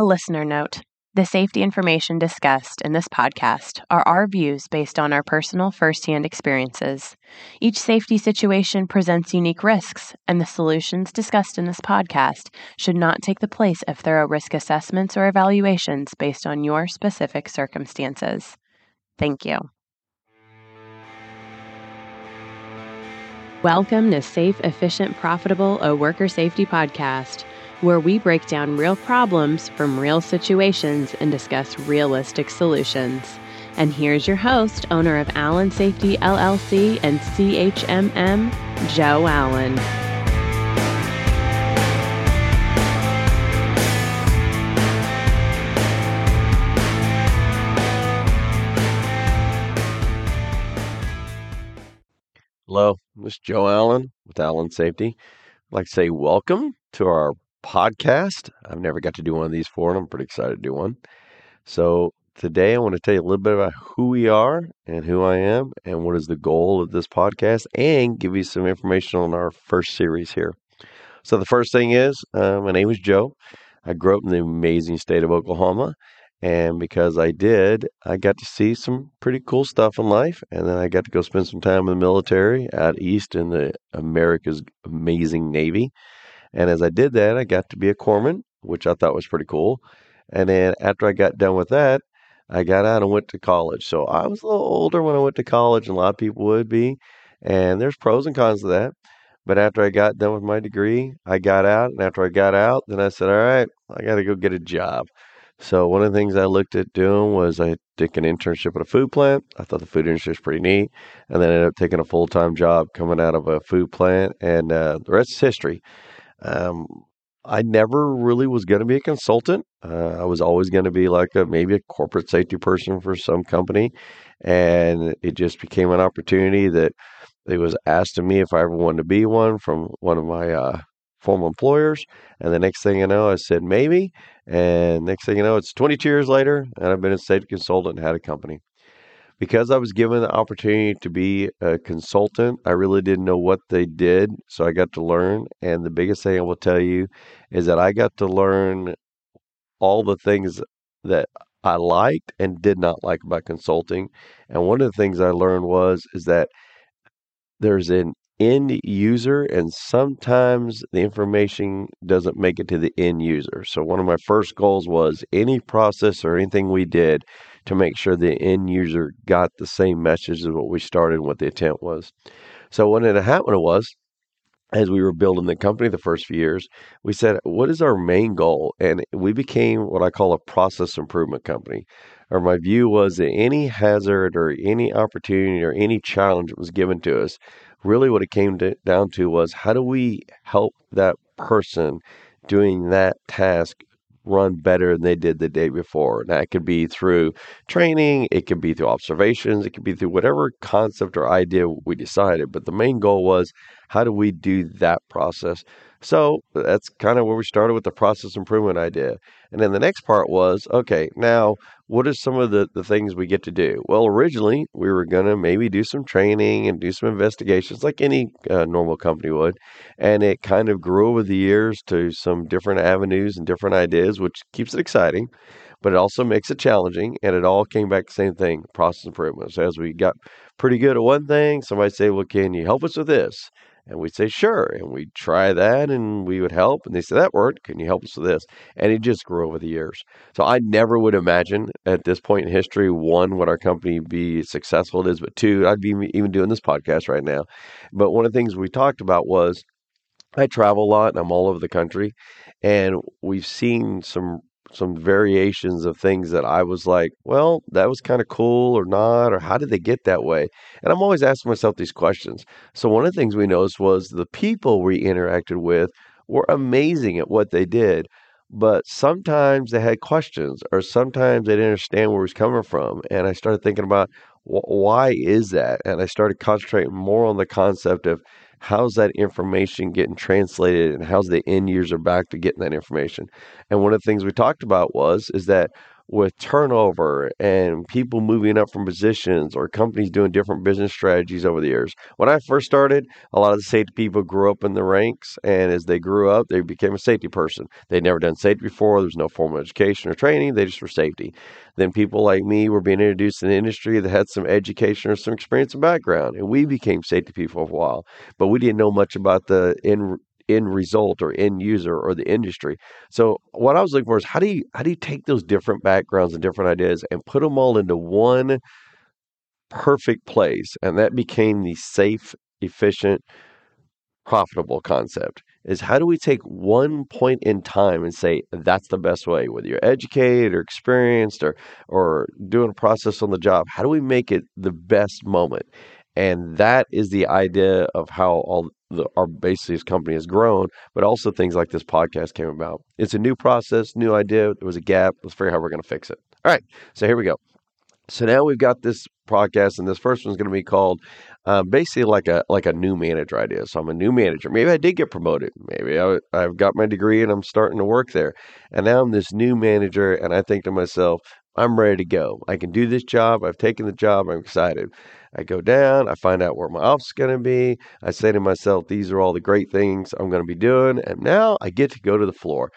A listener note. The safety information discussed in this podcast are our views based on our personal firsthand experiences. Each safety situation presents unique risks, and the solutions discussed in this podcast should not take the place of thorough risk assessments or evaluations based on your specific circumstances. Thank you. Welcome to Safe, Efficient, Profitable, a Worker Safety Podcast, where we break down real problems from real situations and discuss realistic solutions. And here's your host, owner of Allen Safety, LLC and CHMM, Joe Allen. Hello, this is Joe Allen with Allen Safety. I'd like to say welcome to our podcast. I've never got to do one of these before, and I'm pretty excited to do one. So today I want to tell you a little bit about who we are and who I am and what is the goal of this podcast, and give you some information on our first series here. So the first thing is, my name is Joe. I grew up in the amazing state of Oklahoma, and because I did, I got to see some pretty cool stuff in life, and then I got to go spend some time in the military out east in the America's amazing Navy. And as I did that, I got to be a corpsman, which I thought was pretty cool. And then after I got done with that, I got out and went to college. So I was a little older when I went to college than a lot of people would be. And there's pros and cons to that. But after I got done with my degree, I got out. And after I got out, then I said, all right, I got to go get a job. So one of the things I looked at doing was I took an internship at a food plant. I thought the food industry was pretty neat. And then I ended up taking a full-time job coming out of a food plant. And the rest is history. I never really was going to be a consultant. I was always going to be like maybe a corporate safety person for some company. And it just became an opportunity that it was asked of me if I ever wanted to be one from one of my former employers. And the next thing I know, I said, maybe. And next thing you know, it's 22 years later and I've been a safety consultant and had a company. Because I was given the opportunity to be a consultant, I really didn't know what they did, so I got to learn. And the biggest thing I will tell you is that I got to learn all the things that I liked and did not like about consulting. And one of the things I learned is that there's an end user, and sometimes the information doesn't make it to the end user. So one of my first goals was any process or anything we did to make sure the end user got the same message as what we started and what the intent was. So what ended up happening was, as we were building the company the first few years, we said, what is our main goal? And we became what I call a process improvement company. Or my view was that any hazard or any opportunity or any challenge that was given to us, really what it came down to was, how do we help that person doing that task run better than they did the day before? And that could be through training, it could be through observations, it could be through whatever concept or idea we decided. But the main goal was, how do we do that process? So that's kind of where we started with the process improvement idea. And then the next part was, okay, now what are some of the things we get to do? Well, originally we were going to maybe do some training and do some investigations like any normal company would. And it kind of grew over the years to some different avenues and different ideas, which keeps it exciting, but it also makes it challenging. And it all came back the same thing, process improvement. So as we got pretty good at one thing, somebody say, well, can you help us with this? And we'd say, sure. And we'd try that and we would help. And they said, that worked. Can you help us with this? And it just grew over the years. So I never would imagine at this point in history, one, would our company be successful it is, but two, I'd be even doing this podcast right now. But one of the things we talked about was I travel a lot and I'm all over the country. And we've seen some variations of things that I was like, well, that was kind of cool or not, or how did they get that way? And I'm always asking myself these questions. So one of the things we noticed was the people we interacted with were amazing at what they did, but sometimes they had questions or sometimes they didn't understand where it was coming from. And I started thinking about why is that? And I started concentrating more on the concept of how's that information getting translated and how's the end user back to getting that information? And one of the things we talked about was, is that with turnover and people moving up from positions or companies doing different business strategies over the years. When I first started, a lot of the safety people grew up in the ranks, and as they grew up, they became a safety person. They'd never done safety before. There was no formal education or training. They just were safety. Then people like me were being introduced in the industry that had some education or some experience and background, and we became safety people for a while, but we didn't know much about the end result or end user or the industry. So what I was looking for is how do you take those different backgrounds and different ideas and put them all into one perfect place? And that became the safe, efficient, profitable concept. Is how do we take one point in time and say, that's the best way, whether you're educated or experienced or doing a process on the job, how do we make it the best moment? And that is the idea of how our basically company has grown, but also things like this podcast came about. It's a new process, new idea. There was a gap. Let's figure out how we're going to fix it. All right. So here we go. So now we've got this podcast, and this first one's going to be called basically like a new manager idea. So I'm a new manager. Maybe I did get promoted. Maybe I've got my degree and I'm starting to work there. And now I'm this new manager, and I think to myself, I'm ready to go. I can do this job. I've taken the job. I'm excited. I go down. I find out where my office is going to be. I say to myself, these are all the great things I'm going to be doing. And now I get to go to the floor.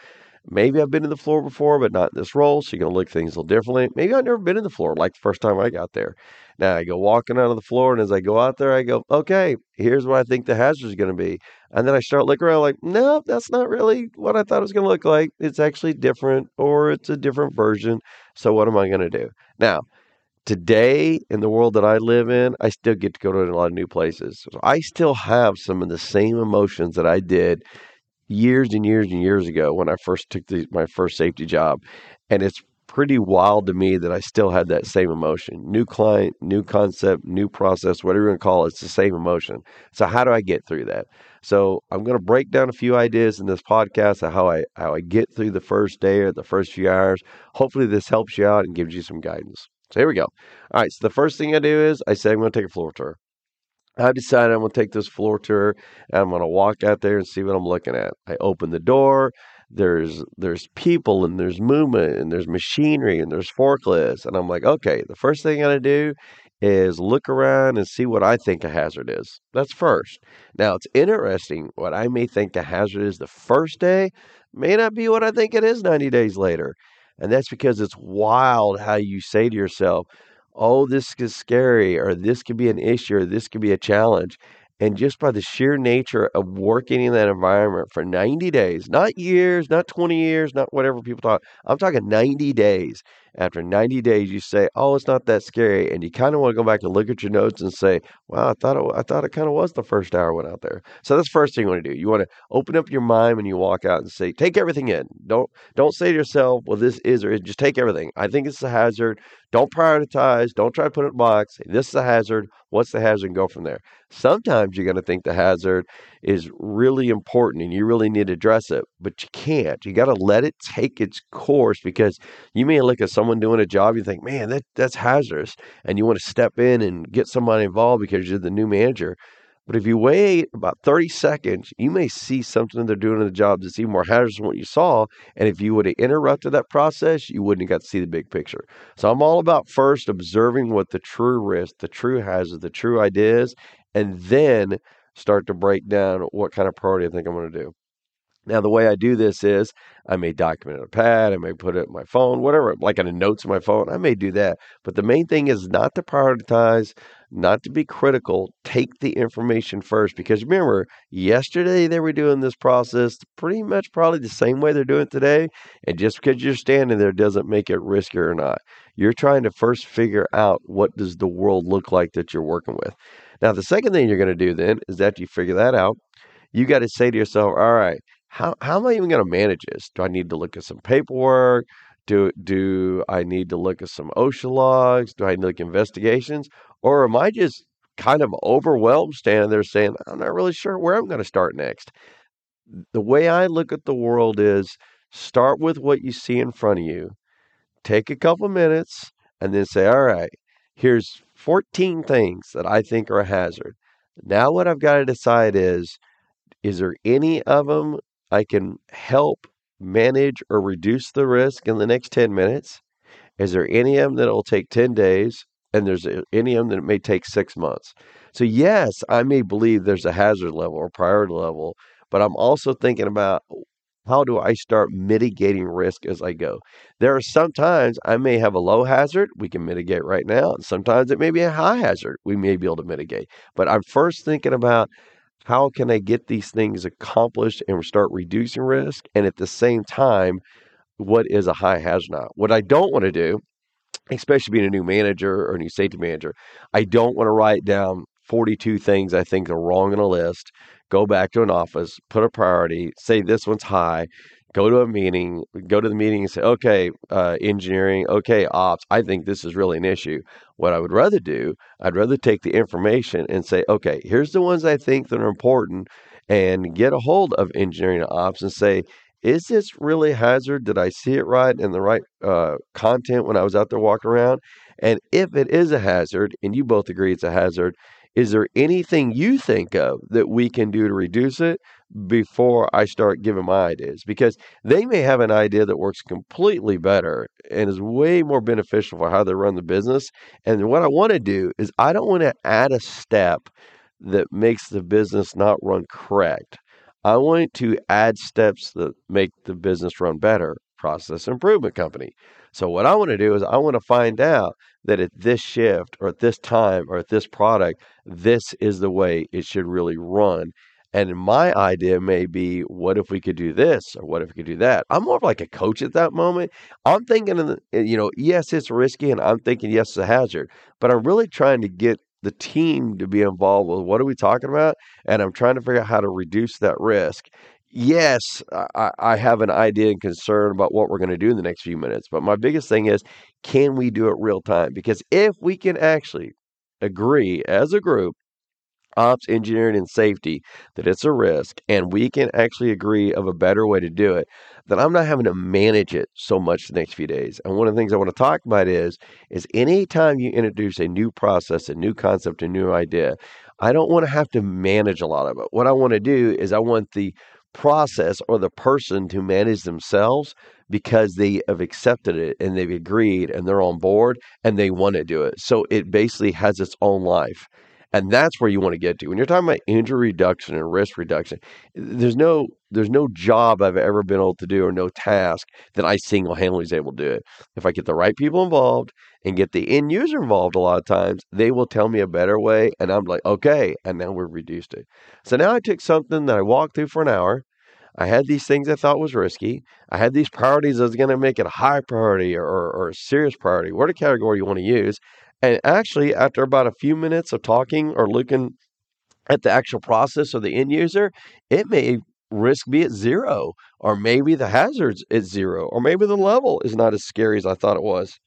Maybe I've been to the floor before, but not in this role. So you're going to look at things a little differently. Maybe I've never been to the floor like the first time I got there. Now I go walking out of the floor, and as I go out there, I go, okay, here's what I think the hazard is going to be. And then I start looking around like, no, that's not really what I thought it was going to look like. It's actually different, or it's a different version. So what am I going to do? Now, today in the world that I live in, I still get to go to a lot of new places. So I still have some of the same emotions that I did years and years and years ago when I first took my first safety job. And it's pretty wild to me that I still had that same emotion. New client, new concept, new process, whatever you want to call it, it's the same emotion. So how do I get through that? So I'm going to break down a few ideas in this podcast of how I get through the first day or the first few hours. Hopefully this helps you out and gives you some guidance. So here we go. All right. So the first thing I do is I say I'm going to take a floor tour. I decided I'm going to take this floor tour, and I'm going to walk out there and see what I'm looking at. I open the door. There's people, and there's movement, and there's machinery, and there's forklifts. And I'm like, okay, the first thing I'm going to do is look around and see what I think a hazard is. That's first. Now, it's interesting. What I may think a hazard is the first day may not be what I think it is 90 days later. And that's because it's wild how you say to yourself, oh, this is scary, or this could be an issue, or this could be a challenge. And just by the sheer nature of working in that environment for 90 days, not years, not 20 years, not whatever people talk, I'm talking 90 days. After 90 days, you say, oh, it's not that scary. And you kind of want to go back and look at your notes and say, wow, I thought it kind of was the first hour I went out there. So that's the first thing you want to do. You want to open up your mind when you walk out and say, take everything in. Don't say to yourself, well, this is or is. Just take everything. I think it's a hazard. Don't prioritize. Don't try to put it in a box. This is a hazard. What's the hazard? And go from there. Sometimes you're going to think the hazard is really important and you really need to address it, but you can't. You got to let it take its course, because you may look at someone doing a job, you think, man, that's hazardous. And you want to step in and get somebody involved because you're the new manager. But if you wait about 30 seconds, you may see something they're doing in the job that's even more hazardous than what you saw. And if you would have interrupted that process, you wouldn't have got to see the big picture. So I'm all about first observing what the true risk, the true hazard, the true idea is, and then start to break down what kind of priority I think I'm going to do. Now, the way I do this is I may document it on a pad, I may put it in my phone, whatever, like in the notes of my phone, I may do that. But the main thing is not to prioritize, not to be critical, take the information first. Because remember, yesterday they were doing this process pretty much probably the same way they're doing it today. And just because you're standing there doesn't make it riskier or not. You're trying to first figure out what does the world look like that you're working with. Now, the second thing you're going to do then is after you figure that out, you got to say to yourself, all right, how am I even going to manage this? Do I need to look at some paperwork? Do I need to look at some OSHA logs? Do I need to look at investigations? Or am I just kind of overwhelmed standing there saying, I'm not really sure where I'm going to start next? The way I look at the world is start with what you see in front of you. Take a couple minutes and then say, all right, here's 14 things that I think are a hazard. Now what I've got to decide is there any of them I can help manage or reduce the risk in the next 10 minutes? Is there any of them that will take 10 days? And there's any of them that it may take 6 months. So yes, I may believe there's a hazard level or priority level, but I'm also thinking about how do I start mitigating risk as I go? There are sometimes I may have a low hazard we can mitigate right now, and sometimes it may be a high hazard we may be able to mitigate. But I'm first thinking about how can I get these things accomplished and start reducing risk, and at the same time, what is a high hazard now? What I don't want to do, especially being a new manager or a new safety manager, I don't want to write down 42 things I think are wrong on a list, go back to an office, put a priority, say this one's high, go to a meeting, go to the meeting and say, okay, engineering, okay, ops, I think this is really an issue. What I would rather do, I'd rather take the information and say, okay, here's the ones I think that are important, and get a hold of engineering and ops and say, is this really hazard? Did I see it right in the right content when I was out there walking around? And if it is a hazard, and you both agree it's a hazard, is there anything you think of that we can do to reduce it before I start giving my ideas? Because they may have an idea that works completely better and is way more beneficial for how they run the business. And what I want to do is I don't want to add a step that makes the business not run correct. I want to add steps that make the business run better, process improvement company. So what I want to do is I want to find out that at this shift or at this time or at this product, this is the way it should really run. And my idea may be, what if we could do this or what if we could do that? I'm more of like a coach at that moment. I'm thinking, yes, it's risky, and I'm thinking, yes, it's a hazard, but I'm really trying to get the team to be involved with what are we talking about? And I'm trying to figure out how to reduce that risk. Yes, I have an idea and concern about what we're going to do in the next few minutes. But my biggest thing is, can we do it real time? Because if we can actually agree as a group, ops, engineering, and safety, that it's a risk, and we can actually agree of a better way to do it, then I'm not having to manage it so much the next few days. And one of the things I want to talk about is anytime you introduce a new process, a new concept, a new idea, I don't want to have to manage a lot of it. What I want to do is I want the process or the person to manage themselves, because they have accepted it and they've agreed and they're on board and they want to do it. So it basically has its own life. And that's where you want to get to. When you're talking about injury reduction and risk reduction, there's no job I've ever been able to do or no task that I single-handedly is able to do it. If I get the right people involved and get the end user involved a lot of times, they will tell me a better way. And I'm like, okay, and now we've reduced it. So now I took something that I walked through for an hour. I had these things I thought was risky. I had these priorities that was going to make it a high priority or a serious priority, whatever category you want to use. And actually, after about a few minutes of talking or looking at the actual process of the end user, it may risk be at zero, or maybe the hazard's at zero, or maybe the level is not as scary as I thought it was.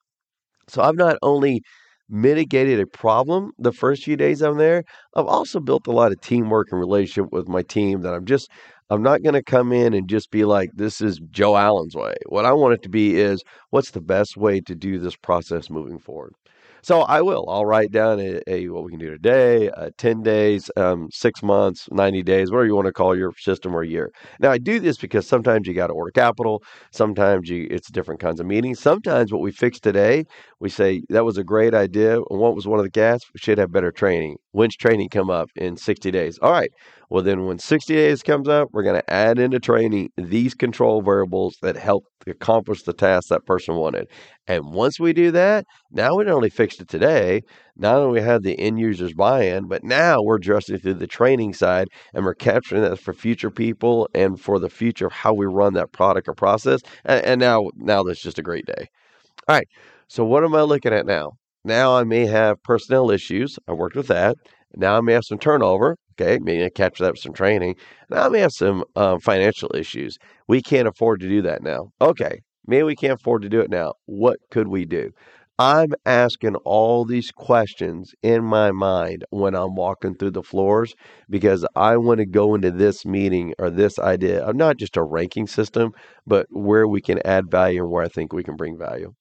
So I've not only mitigated a problem the first few days I'm there, I've also built a lot of teamwork and relationship with my team that I'm not going to come in and just be like, this is Joe Allen's way. What I want it to be is, what's the best way to do this process moving forward? So I'll write down what we can do today, 10 days, 6 months, 90 days, whatever you want to call your system or year. Now, I do this because sometimes you got to order capital. Sometimes it's different kinds of meetings. Sometimes what we fix today, we say, that was a great idea. And what was one of the gaps? We should have better training. When's training come up? In 60 days. All right. Well, then when 60 days comes up, we're going to add into training these control variables that help accomplish the task that person wanted. And once we do that, now we not only fixed it today, not only have the end users buy-in, but now we're addressing through the training side, and we're capturing that for future people and for the future of how we run that product or process. And now that's just a great day. All right. So what am I looking at now? Now I may have personnel issues. I worked with that. Now I may have some turnover. Okay, maybe I capture that with some training. Now I may have some financial issues. We can't afford to do that now. Okay, maybe we can't afford to do it now. What could we do? I'm asking all these questions in my mind when I'm walking through the floors, because I want to go into this meeting or this idea of not just a ranking system, but where we can add value and where I think we can bring value.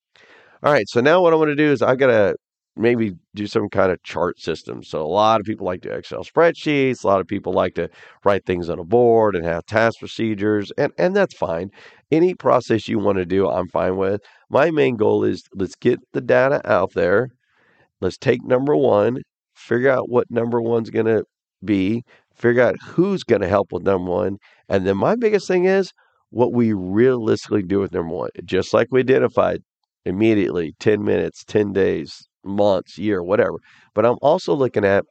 All right, so now what I want to do is I've got to maybe do some kind of chart system. So a lot of people like to Excel spreadsheets. A lot of people like to write things on a board and have task procedures, and that's fine. Any process you want to do, I'm fine with. My main goal is let's get the data out there. Let's take number one, figure out what number one's going to be, figure out who's going to help with number one. And then my biggest thing is what we realistically do with number one, just like we identified immediately, 10 minutes, 10 days, months, year, whatever. But I'm also looking at,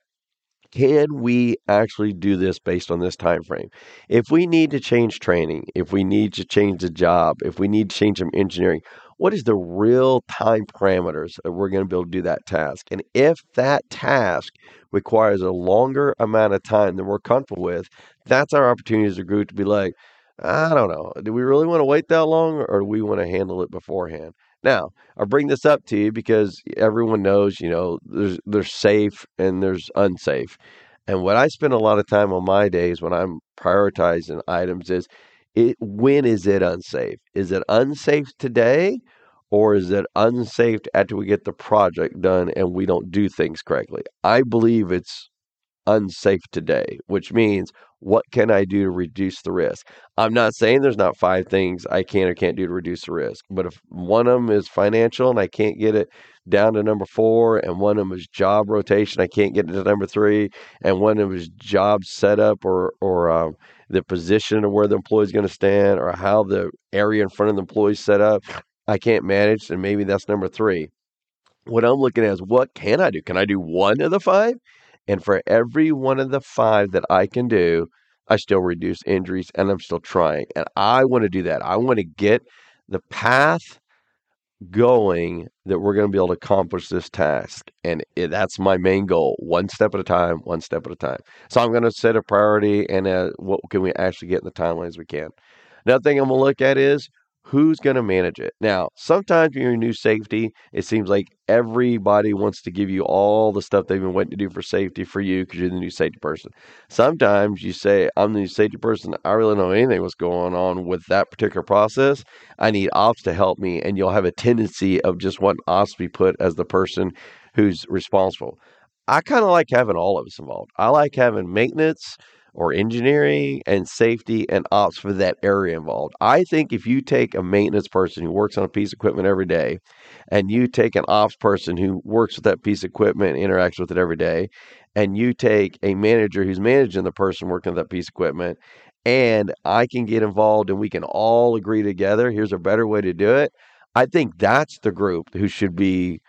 can we actually do this based on this time frame? If we need to change training, if we need to change the job, if we need to change some engineering, what is the real time parameters that we're going to be able to do that task? And if that task requires a longer amount of time than we're comfortable with, that's our opportunity as a group to be like, I don't know, do we really want to wait that long, or do we want to handle it beforehand? Now, I bring this up to you because everyone knows, you know, there's safe and there's unsafe. And what I spend a lot of time on my days when I'm prioritizing items is, when is it unsafe? Is it unsafe today, or is it unsafe after we get the project done and we don't do things correctly? I believe it's unsafe today, which means, what can I do to reduce the risk? I'm not saying there's not five things I can or can't do to reduce the risk, but if one of them is financial and I can't get it down to number 4, and one of them is job rotation, I can't get it to number 3, and one of them is job setup or the position of where the employee is going to stand, or how the area in front of the employee is set up, I can't manage, and maybe that's number 3. What I'm looking at is, what can I do? Can I do one of the 5? And for every one of the 5 that I can do, I still reduce injuries, and I'm still trying. And I want to do that. I want to get the path going that we're going to be able to accomplish this task. And that's my main goal, one step at a time, one step at a time. So I'm going to set a priority and what can we actually get in the timelines we can. Another thing I'm going to look at is, who's going to manage it? Now, sometimes when you're in new safety, it seems like everybody wants to give you all the stuff they've been waiting to do for safety for you because you're the new safety person. Sometimes you say, I'm the new safety person. I really don't know anything what's going on with that particular process. I need ops to help me. And you'll have a tendency of just wanting ops to be put as the person who's responsible. I kind of like having all of us involved. I like having maintenance, or engineering, and safety, and ops for that area involved. I think if you take a maintenance person who works on a piece of equipment every day, and you take an ops person who works with that piece of equipment and interacts with it every day, and you take a manager who's managing the person working with that piece of equipment, and I can get involved and we can all agree together, here's a better way to do it. I think that's the group who should be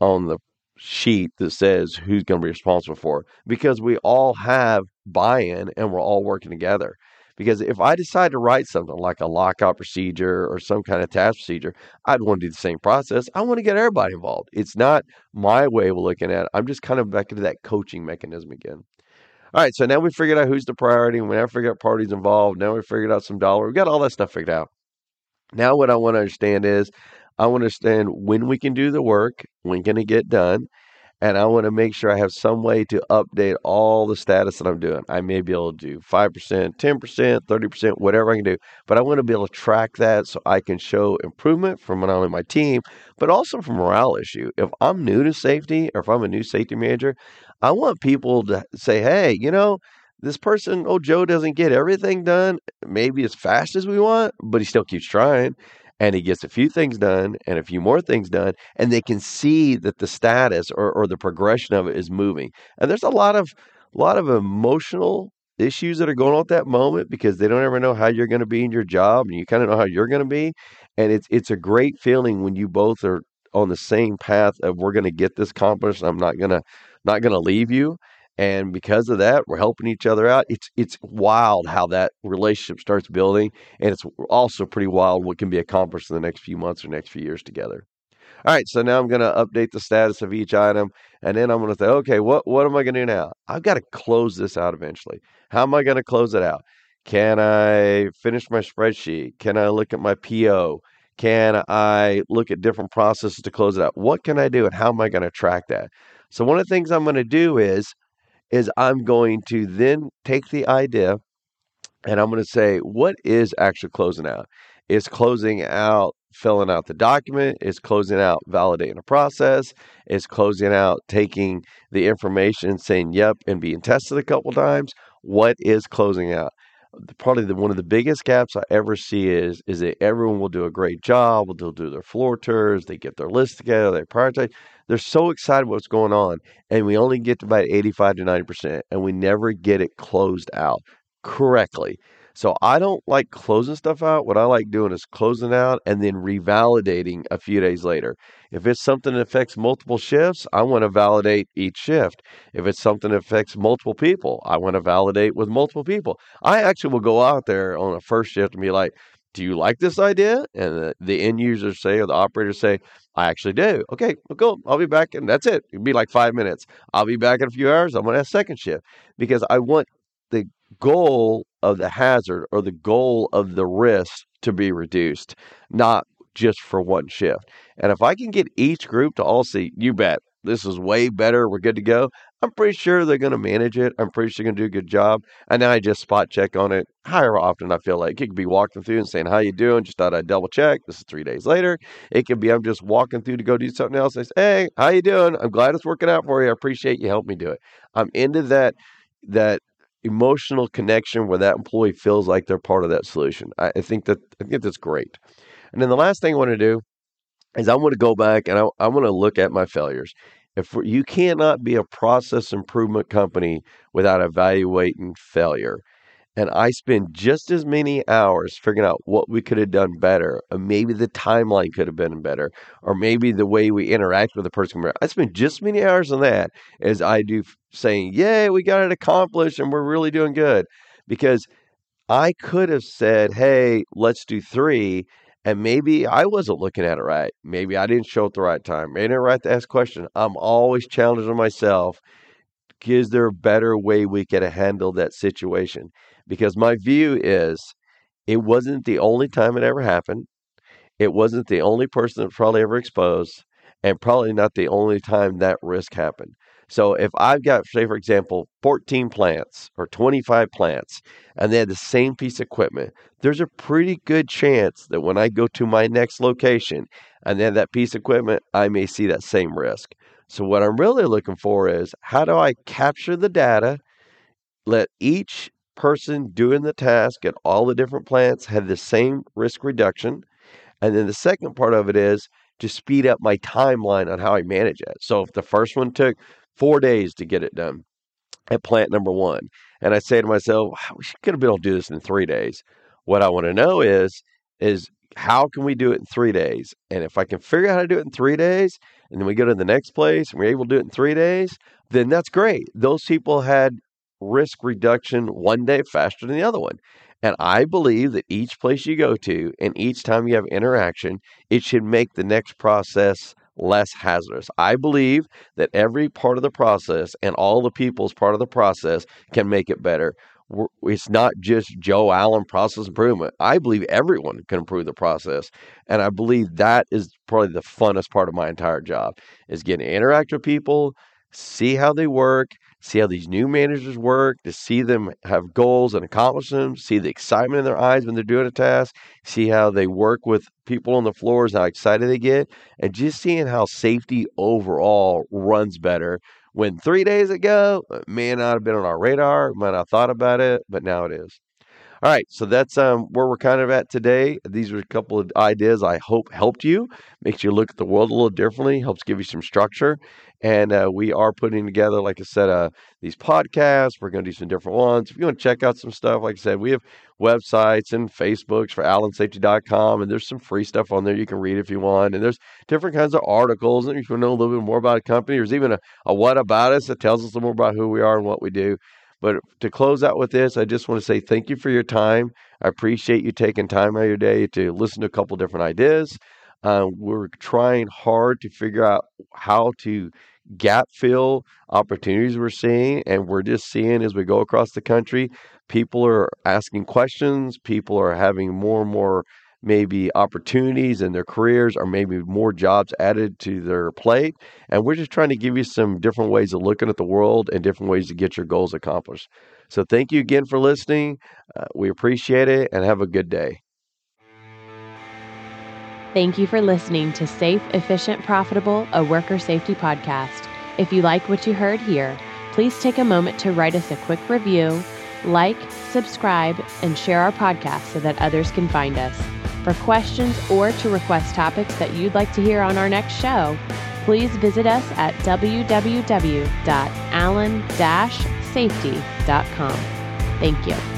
on the sheet that says who's going to be responsible for it, because we all have buy-in and we're all working together. Because if I decide to write something like a lockout procedure or some kind of task procedure, I'd want to do the same process. I want to get everybody involved. It's not my way of looking at it. I'm just kind of back into that coaching mechanism again. All right, so now we figured out who's the priority. We now figured out parties involved. Now we figured out some dollar. We got all that stuff figured out. Now what I want to understand is, I want to understand when we can do the work, when can it get done, and I want to make sure I have some way to update all the status that I'm doing. I may be able to do 5%, 10%, 30%, whatever I can do, but I want to be able to track that so I can show improvement from not only my team, but also from morale issue. If I'm new to safety, or if I'm a new safety manager, I want people to say, hey, you know, this person, old Joe, doesn't get everything done, maybe as fast as we want, but he still keeps trying. And he gets a few things done and a few more things done, and they can see that the status or the progression of it is moving. And there's a lot of emotional issues that are going on at that moment, because they don't ever know how you're going to be in your job, and you kind of know how you're going to be. And it's a great feeling when you both are on the same path of, we're going to get this accomplished. I'm not going to leave you. And because of that, we're helping each other out. It's wild how that relationship starts building. And it's also pretty wild what can be accomplished in the next few months or next few years together. All right, so now I'm going to update the status of each item. And then I'm going to say, okay, what am I going to do now? I've got to close this out eventually. How am I going to close it out? Can I finish my spreadsheet? Can I look at my PO? Can I look at different processes to close it out? What can I do, and how am I going to track that? So one of the things I'm going to do is I'm going to then take the idea and I'm going to say, what is actually closing out? Is closing out filling out the document, it's closing out validating a process, it's closing out taking the information, saying yep, and being tested a couple times. What is closing out? Probably one of the biggest gaps I ever see is that everyone will do a great job, they'll do their floor tours, they get their list together, they prioritize. They're so excited what's going on, and we only get to about 85 to 90%, and we never get it closed out correctly. So I don't like closing stuff out. What I like doing is closing out and then revalidating a few days later. If it's something that affects multiple shifts, I want to validate each shift. If it's something that affects multiple people, I want to validate with multiple people. I actually will go out there on a first shift and be like, do you like this idea? And the end users say, or the operators say, I actually do. Okay, well, cool. I'll be back. And that's it. It'd be like 5 minutes. I'll be back in a few hours. I'm going to have second shift because I want the goal of the hazard or the goal of the risk to be reduced, not just for one shift. And if I can get each group to all see, you bet, this is way better, we're good to go, I'm pretty sure they're going to manage it. I'm pretty sure they're going to do a good job. And then I just spot check on it. However often I feel like it could be walking through and saying, how you doing? Just thought I'd double check. This is 3 days later. It could be I'm just walking through to go do something else. I say, hey, how you doing? I'm glad it's working out for you. I appreciate you helping me do it. I'm into that emotional connection where that employee feels like they're part of that solution. I think that's great. And then the last thing I want to do is I want to go back and I want to look at my failures. You cannot be a process improvement company without evaluating failure. And I spend just as many hours figuring out what we could have done better, or maybe the timeline could have been better, or maybe the way we interact with the person. I spend just as many hours on that as I do saying, yay, we got it accomplished and we're really doing good. Because I could have said, hey, let's do 3. And maybe I wasn't looking at it right. Maybe I didn't show it the right time. Maybe I didn't write the ask question. I'm always challenging myself. Is there a better way we could have handled that situation? Because my view is it wasn't the only time it ever happened. It wasn't the only person that probably ever exposed, and probably not the only time that risk happened. So if I've got, say, for example, 14 plants or 25 plants, and they had the same piece of equipment, there's a pretty good chance that when I go to my next location and they have that piece of equipment, I may see that same risk. So what I'm really looking for is, how do I capture the data, let each person doing the task at all the different plants have the same risk reduction? And then the second part of it is to speed up my timeline on how I manage it. So if the first one took 4 days to get it done at plant number 1, and I say to myself, we could have been able to do this in 3 days. What I want to know is how can we do it in 3 days? And if I can figure out how to do it in 3 days, and then we go to the next place and we're able to do it in 3 days, then that's great. Those people had risk reduction one day faster than the other one. And I believe that each place you go to and each time you have interaction, it should make the next process less hazardous. I believe that every part of the process and all the people's part of the process can make it better. It's not just Joe Allen process improvement. I believe everyone can improve the process. And I believe that is probably the funnest part of my entire job, is getting to interact with people, see how they work, see how these new managers work, to see them have goals and accomplish them, see the excitement in their eyes when they're doing a task, see how they work with people on the floors, how excited they get, and just seeing how safety overall runs better. When 3 days ago, it may not have been on our radar, might not have thought about it, but now it is. All right, so that's where we're kind of at today. These are a couple of ideas I hope helped you, makes you look at the world a little differently, helps give you some structure. And we are putting together, like I said, these podcasts. We're going to do some different ones. If you want to check out some stuff, like I said, we have websites and Facebooks for allensafety.com, and there's some free stuff on there you can read if you want. And there's different kinds of articles. And if you want to know a little bit more about a company, there's even a what about us that tells us a little more about who we are and what we do. But to close out with this, I just want to say thank you for your time. I appreciate you taking time out of your day to listen to a couple different ideas. We're trying hard to figure out how to gap fill opportunities we're seeing. And we're just seeing as we go across the country, people are asking questions. People are having more and more maybe opportunities in their careers, or maybe more jobs added to their plate. And we're just trying to give you some different ways of looking at the world and different ways to get your goals accomplished. So thank you again for listening. We appreciate it, and have a good day. Thank you for listening to Safe, Efficient, Profitable, a Worker Safety Podcast. If you like what you heard here, please take a moment to write us a quick review, like, subscribe, and share our podcast so that others can find us. For questions or to request topics that you'd like to hear on our next show, please visit us at www.allen-safety.com. Thank you.